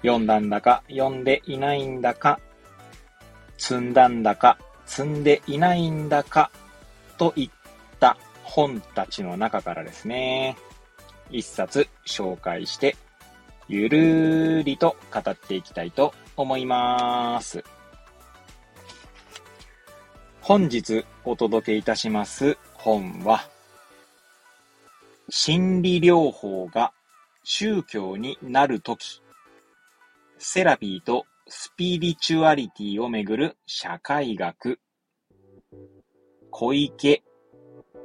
読んだんだか読んでいないんだか、積んだんだか積んでいないんだかといった本たちの中からですね、一冊紹介してゆるりと語っていきたいと思います。本日お届けいたします本は、心理療法が宗教になるとき、セラピーとスピリチュアリティをめぐる社会学、小池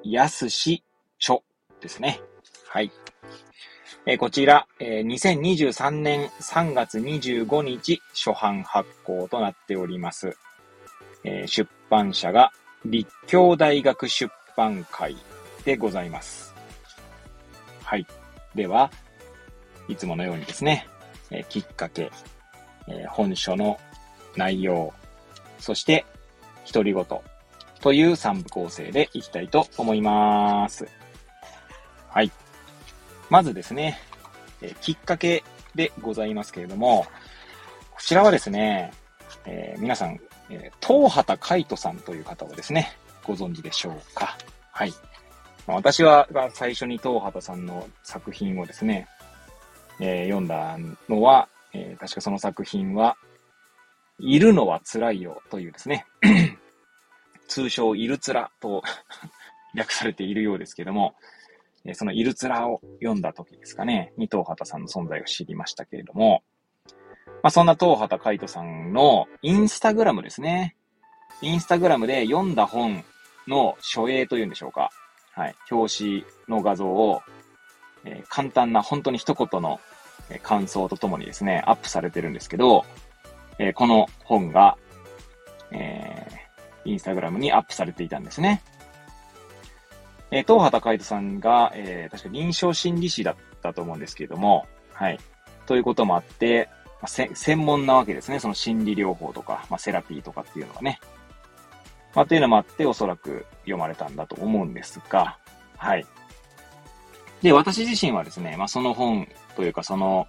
康史著ですね。はい。こちら、2023年3月25日初版発行となっております。出版社が立教大学出版会でございます。はい。では、いつものようにですね、きっかけ、本書の内容、そして独り言という3部構成でいきたいと思います。はい。まずですね、きっかけでございますけれども、こちらはですね、皆さん、東畑海人さんという方をですね、ご存知でしょうか。はい。私は最初に東畑さんの作品をですね、読んだのは、確かその作品は、いるのは辛いよというですね、通称いるつらと略されているようですけども、そのいるつらを読んだ時ですかね、に東畑さんの存在を知りましたけれども、まあ、そんな東畑海人さんのインスタグラムですね。インスタグラムで読んだ本の書影というんでしょうか。はい。表紙の画像を、簡単な本当に一言の感想とともにですね、アップされてるんですけど、この本が、インスタグラムにアップされていたんですね。東畑海人さんが、確か臨床心理士だったと思うんですけれども、はい。ということもあって、専門なわけですね。その心理療法とか、セラピーとかっていうのはね。というのもあって、おそらく読まれたんだと思うんですが、はい。で、私自身はですね、その本というか、その、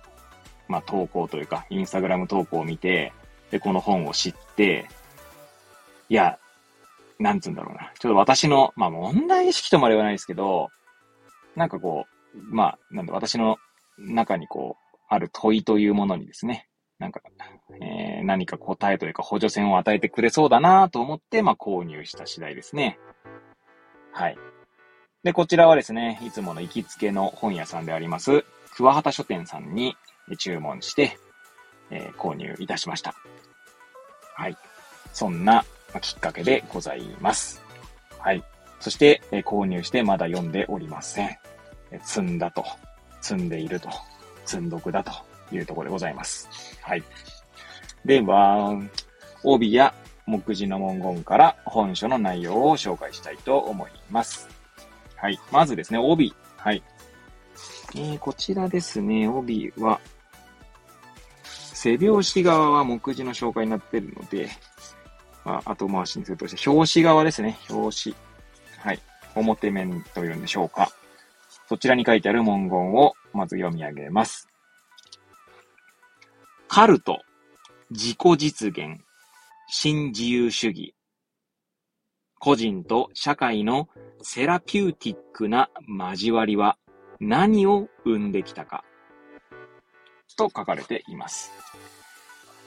投稿というか、インスタグラム投稿を見て、で、この本を知って、いや、なんつうんだろうな。ちょっと私の、問題意識とまではないですけど、なんかこう、なんで私の中にこう、ある問いというものにですね、なんか、何か答えというか補助線を与えてくれそうだなと思って、購入した次第ですね。はい。で、こちらはですね、いつもの行きつけの本屋さんであります、桑畑書店さんに注文して、購入いたしました。はい。そんな、きっかけでございます。はい。そして、購入してまだ読んでおりません。積んだと、積んでいると、積んどくだというところでございます。はい。では、帯や目次の文言から本書の内容を紹介したいと思います。はい。まずですね、帯。はい。こちらですね、帯は、背表紙側は目次の紹介になっているので、後回しにするとして、表紙側ですね。表紙。はい。表面というんでしょうか。そちらに書いてある文言をまず読み上げます。カルト、自己実現、新自由主義。個人と社会のセラピューティックな交わりは何を生んできたか。と書かれています。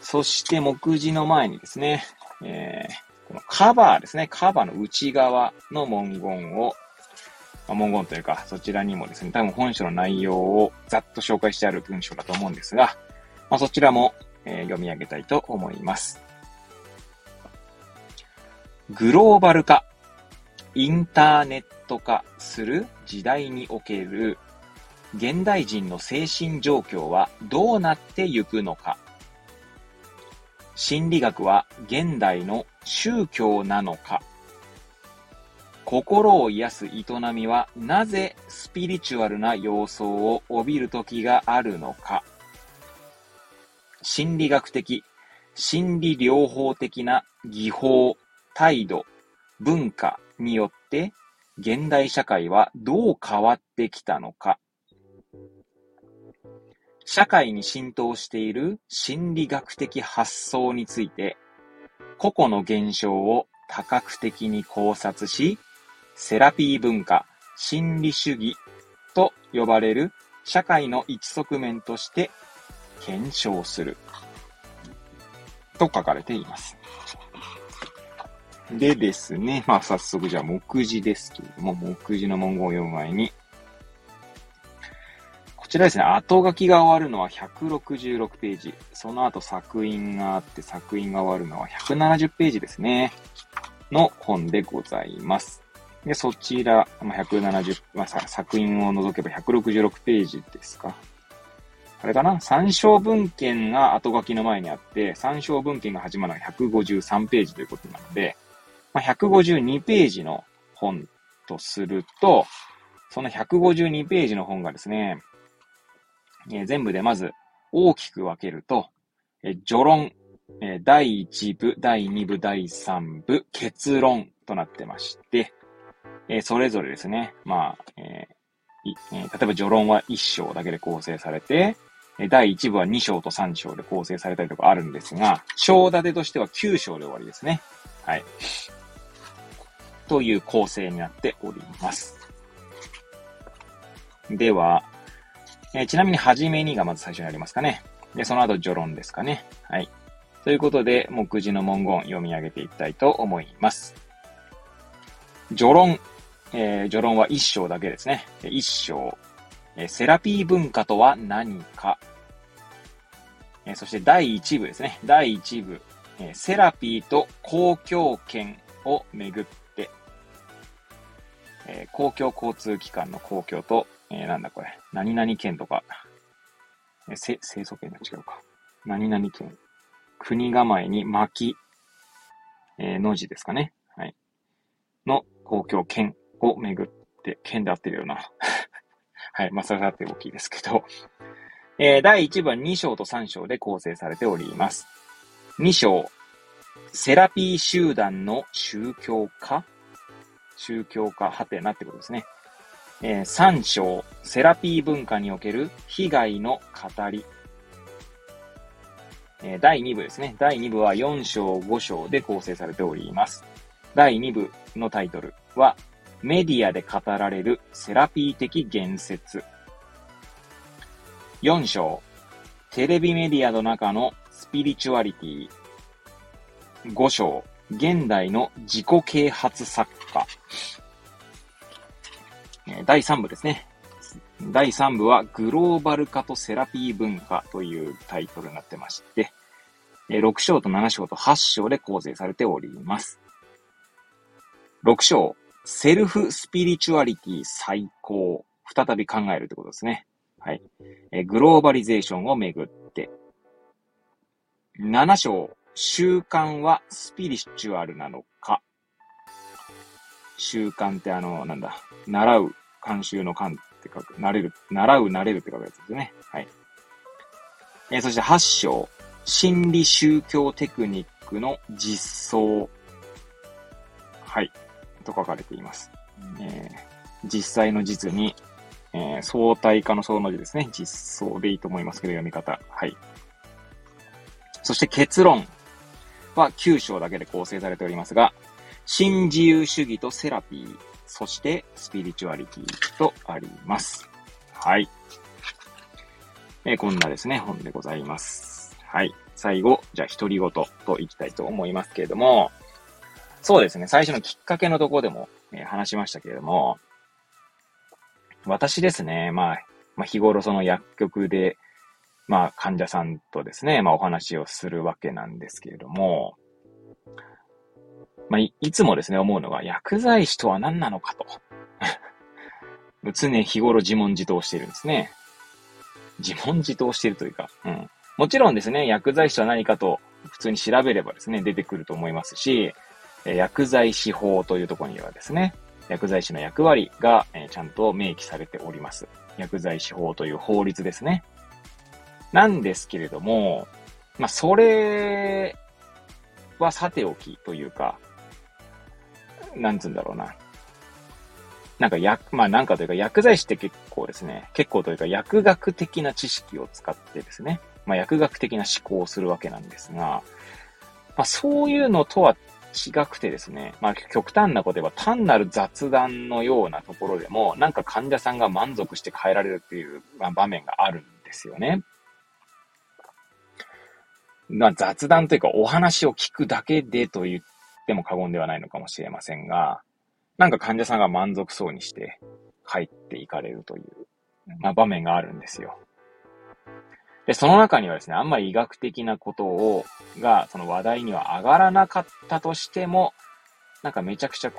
そして目次の前にですね、このカバーですね。カバーの内側の文言を、文言というか、そちらにもですね、多分本書の内容をざっと紹介してある文章だと思うんですが、そちらも、読み上げたいと思います。グローバル化、インターネット化する時代における現代人の精神状況はどうなってゆくのか心理学は現代の宗教なのか。心を癒す営みはなぜスピリチュアルな様相を帯びる時があるのか。心理学的、心理療法的な技法、態度、文化によって現代社会はどう変わってきたのか。社会に浸透している心理学的発想について、個々の現象を多角的に考察し、セラピー文化、心理主義と呼ばれる社会の一側面として検証すると書かれています。でですね、早速じゃあ目次ですけれども、目次の文言を読む前に、こちらですね、後書きが終わるのは166ページ、その後作品があって、作品が終わるのは170ページですね、の本でございます。で、そちら、170、作品を除けば166ページですか。あれかな？参照文献が後書きの前にあって、参照文献が始まるのは153ページということなので、152ページの本とすると、その152ページの本がですね、全部でまず大きく分けると、序論、第1部、第2部、第3部、結論となってまして、それぞれですね、例えば序論は1章だけで構成されて、第1部は2章と3章で構成されたりとかあるんですが、章立てとしては9章で終わりですね。はい。という構成になっております。では、ちなみに、はじめにがまず最初にありますかね。で、その後、序論ですかね。はい。ということで、目次の文言読み上げていきたいと思います。序論。序論は一章だけですね。一章。セラピー文化とは何か。そして、第一部ですね。第一部。セラピーと公共権をめぐって。公共交通機関の公共と、なんだこれ。何々県とか。清楚県が違うか。何々県。国構えに巻き。の字ですかね。はい。の公共県をめぐって、県で合ってるような。はい。それだって大きいですけど。第1部は2章と3章で構成されております。2章。セラピー集団の宗教化？宗教化、はてなってことですね。3章、セラピー文化における被害の語り。第2部ですね。第2部は4章、5章で構成されております。第2部のタイトルは、メディアで語られるセラピー的言説。4章、テレビメディアの中のスピリチュアリティ。5章、現代の自己啓発作家。第3部ですね。第3部はグローバル化とセラピー文化というタイトルになってまして、6章と7章と8章で構成されております。6章、セルフスピリチュアリティ再考。再び考えるということですね。はい。グローバリゼーションをめぐって。7章、習慣はスピリチュアルなのか。習慣って習う、慣習の慣って書く、慣れるって書くやつですね。はい。そして8章、心理宗教テクニックの実相。はい。と書かれています。実際の実に、相対化の相の字ですね。実相でいいと思いますけど、読み方。はい。そして結論は9章だけで構成されておりますが、新自由主義とセラピー、そしてスピリチュアリティとあります。はい。こんなですね、本でございます。はい。最後、じゃあ独り言といきたいと思いますけれども、そうですね、最初のきっかけのところでも、話しましたけれども、私ですね、日頃その薬局で、患者さんとですね、お話をするわけなんですけれども、いつもですね、思うのが、薬剤師とは何なのかと。常日頃自問自答しているんですね。自問自答しているというか、もちろんですね、薬剤師とは何かと普通に調べればですね、出てくると思いますし、薬剤師法というところにはですね、薬剤師の役割がちゃんと明記されております。薬剤師法という法律ですね。なんですけれども、まあ、それはさておきというか、なんつうんだろうな。薬剤師って結構というか薬学的な知識を使ってですね、まあ、薬学的な思考をするわけなんですが、まあ、そういうのとは違くてですね、まあ、極端なこと言えば単なる雑談のようなところでも、なんか患者さんが満足して変えられるっていう場面があるんですよね。まあ、雑談というかお話を聞くだけでと言っても過言ではないのかもしれませんが、なんか患者さんが満足そうにして帰っていかれるという、まあ、場面があるんですよ。で、その中にはですね、あんまり医学的なことがその話題には上がらなかったとしても、なんかめちゃくちゃ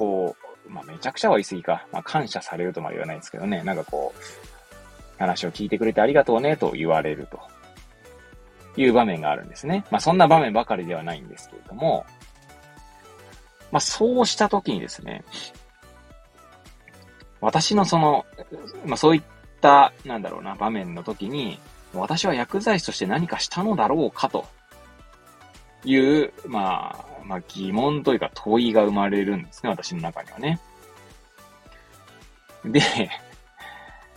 めちゃくちゃは言い過ぎか、まあ、感謝されるとまで言わないんですけどね、なんか話を聞いてくれてありがとうねと言われるという場面があるんですね。まあ、そんな場面ばかりではないんですけれども、まあ、そうしたときにですね、私のそういった、場面の時に、私は薬剤師として何かしたのだろうかという、疑問というか問いが生まれるんですね、私の中にはね。で、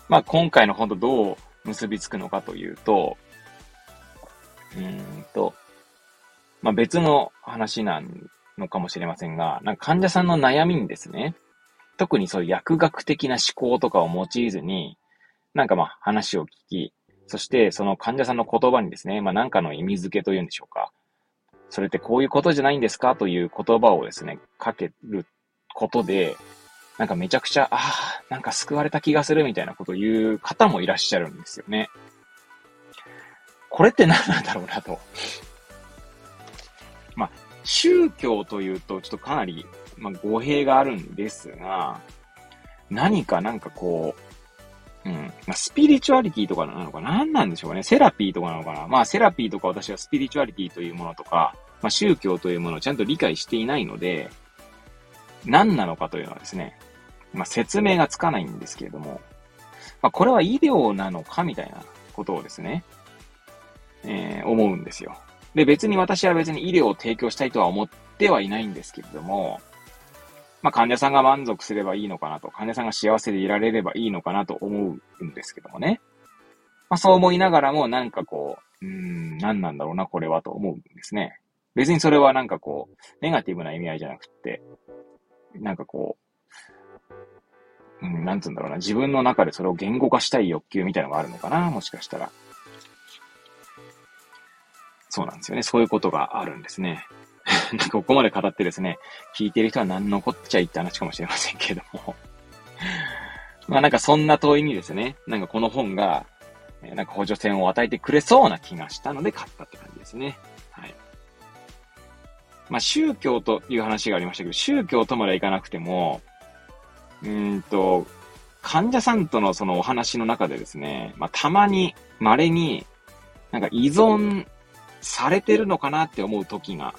まあ、今回の本とどう結びつくのかというと、別の話なのかもしれませんが、なんか患者さんの悩みにですね、特にそういう薬学的な思考とかを用いずに、話を聞き、そしてその患者さんの言葉にですね、なんかの意味付けというんでしょうか。それってこういうことじゃないんですかという言葉をですね、かけることで、めちゃくちゃ、救われた気がするみたいなことを言う方もいらっしゃるんですよね。これって何なんだろうなと。宗教というとちょっとかなり、語弊があるんですが、スピリチュアリティとかなのか何なんでしょうかね。セラピーとかなのかな。セラピーとか私はスピリチュアリティというものとか、宗教というものをちゃんと理解していないので、何なのかというのはですね、説明がつかないんですけれども、これは医療なのかみたいなことをですね、思うんですよ。で、私は別に医療を提供したいとは思ってはいないんですけれども、患者さんが満足すればいいのかなと、患者さんが幸せでいられればいいのかなと思うんですけどもね。そう思いながらも、何なんだろうな、これはと思うんですね。別にそれはネガティブな意味合いじゃなくって、自分の中でそれを言語化したい欲求みたいなのがあるのかな、もしかしたら。そうなんですよね。そういうことがあるんですね。ここまで語ってですね、聞いてる人は何のこっちゃいって話かもしれませんけれども。そんな問いにですね、この本が、補助線を与えてくれそうな気がしたので買ったって感じですね。はい。宗教という話がありましたけど、宗教とまではいかなくても、患者さんとのそのお話の中でですね、稀に、依存されてるのかなって思う時が、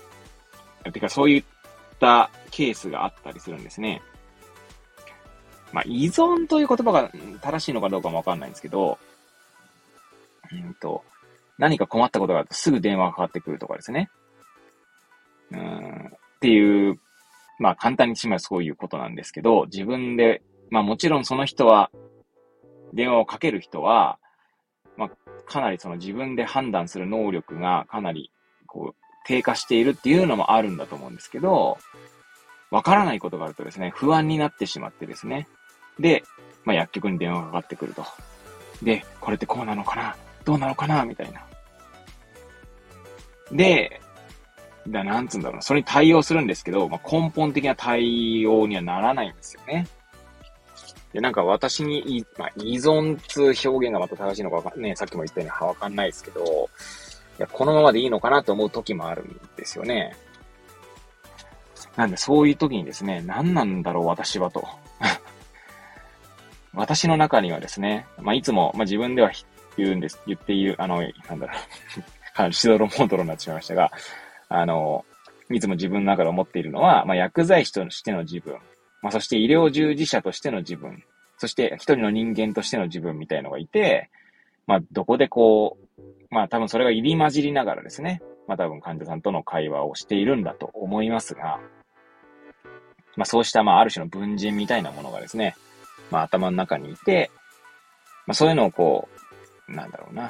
そういったケースがあったりするんですね。依存という言葉が正しいのかどうかもわかんないんですけど、何か困ったことがあるとすぐ電話がかかってくるとかですね。っていう、簡単にしまうそういうことなんですけど、自分で、もちろんその人は、電話をかける人は、かなりその自分で判断する能力がかなり、低下しているっていうのもあるんだと思うんですけど、わからないことがあるとですね、不安になってしまってですね。で、薬局に電話がかかってくると。で、これってこうなのかな？どうなのかな？みたいな。で、それに対応するんですけど、根本的な対応にはならないんですよね。で、私に、依存って表現がまた正しいのかさっきも言ったようにわかんないですけど、このままでいいのかなと思う時もあるんですよね。なんでそういう時にですね、何なんだろう私はと。私の中にはですね、いつも、自分では言っている、かなりしどろもどろになってしまいましたが、いつも自分の中で思っているのは、薬剤師としての自分、そして医療従事者としての自分、そして一人の人間としての自分みたいのがいて、どこでこう、多分それが入り混じりながらですね、多分患者さんとの会話をしているんだと思いますが、そうしたある種の分人みたいなものがですね、頭の中にいて、そういうのをこう、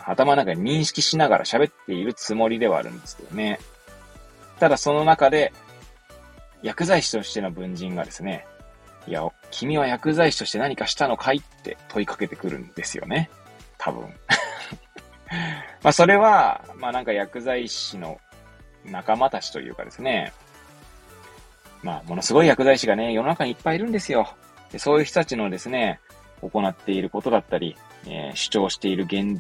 頭の中に認識しながら喋っているつもりではあるんですけどね。ただその中で、薬剤師としての分人がですね、いや、君は薬剤師として何かしたのかいって問いかけてくるんですよね。多分。それは、薬剤師の仲間たちというかですね、ものすごい薬剤師がね、世の中にいっぱいいるんですよ。で、そういう人たちのですね、行っていることだったり、主張している言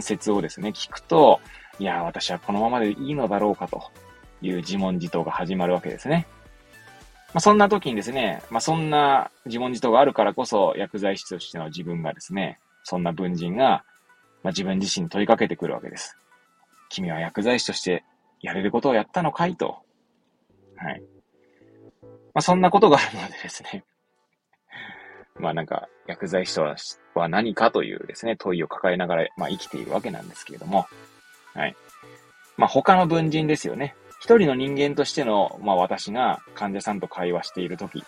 説をですね、聞くと、いや、私はこのままでいいのだろうかという自問自答が始まるわけですね。そんな時にですね、そんな自問自答があるからこそ、薬剤師としての自分がですね、そんな文人が、自分自身に問いかけてくるわけです。君は薬剤師としてやれることをやったのかいと。はい。そんなことがあるのでですね。薬剤師とは何かというですね、問いを抱えながら、生きているわけなんですけれども。はい。他の文人ですよね。一人の人間としての、私が患者さんと対話しているときに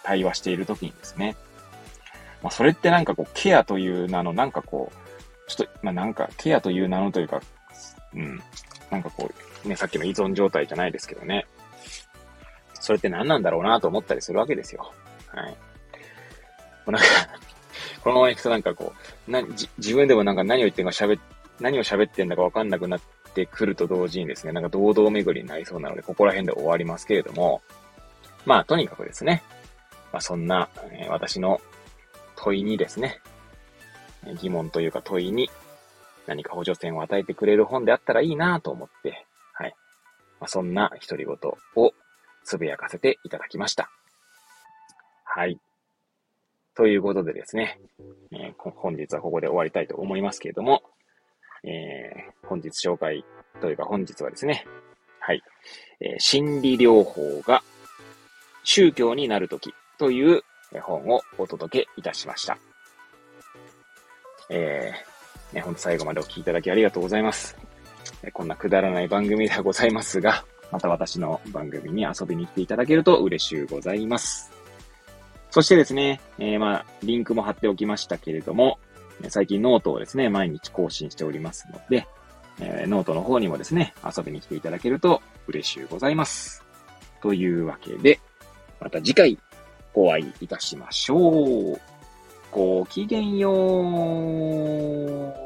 ですね。それってケアという名の、ケアという名のというか、さっきの依存状態じゃないですけどね。それって何なんだろうなと思ったりするわけですよ。はい。このままいくと自分でも何を言ってるか何を喋ってんだか分かんなくなってくると同時にですね、堂々巡りになりそうなので、ここら辺で終わりますけれども、とにかくですね、そんな、私の問いにですね、疑問というか問いに何か補助線を与えてくれる本であったらいいなと思って、はい。そんな独り言をつぶやかせていただきました。はい。ということでですね、本日はここで終わりたいと思いますけれども、本日はですね、はい。心理療法が宗教になるときという本をお届けいたしました。本当最後までお聞きいただきありがとうございます。こんなくだらない番組ではございますが、また私の番組に遊びに来ていただけると嬉しゅうございます。そしてですね、リンクも貼っておきましたけれども、最近ノートをですね、毎日更新しておりますので、ノートの方にもですね、遊びに来ていただけると嬉しゅうございます。というわけで、また次回お会いいたしましょう。ごきげんよう。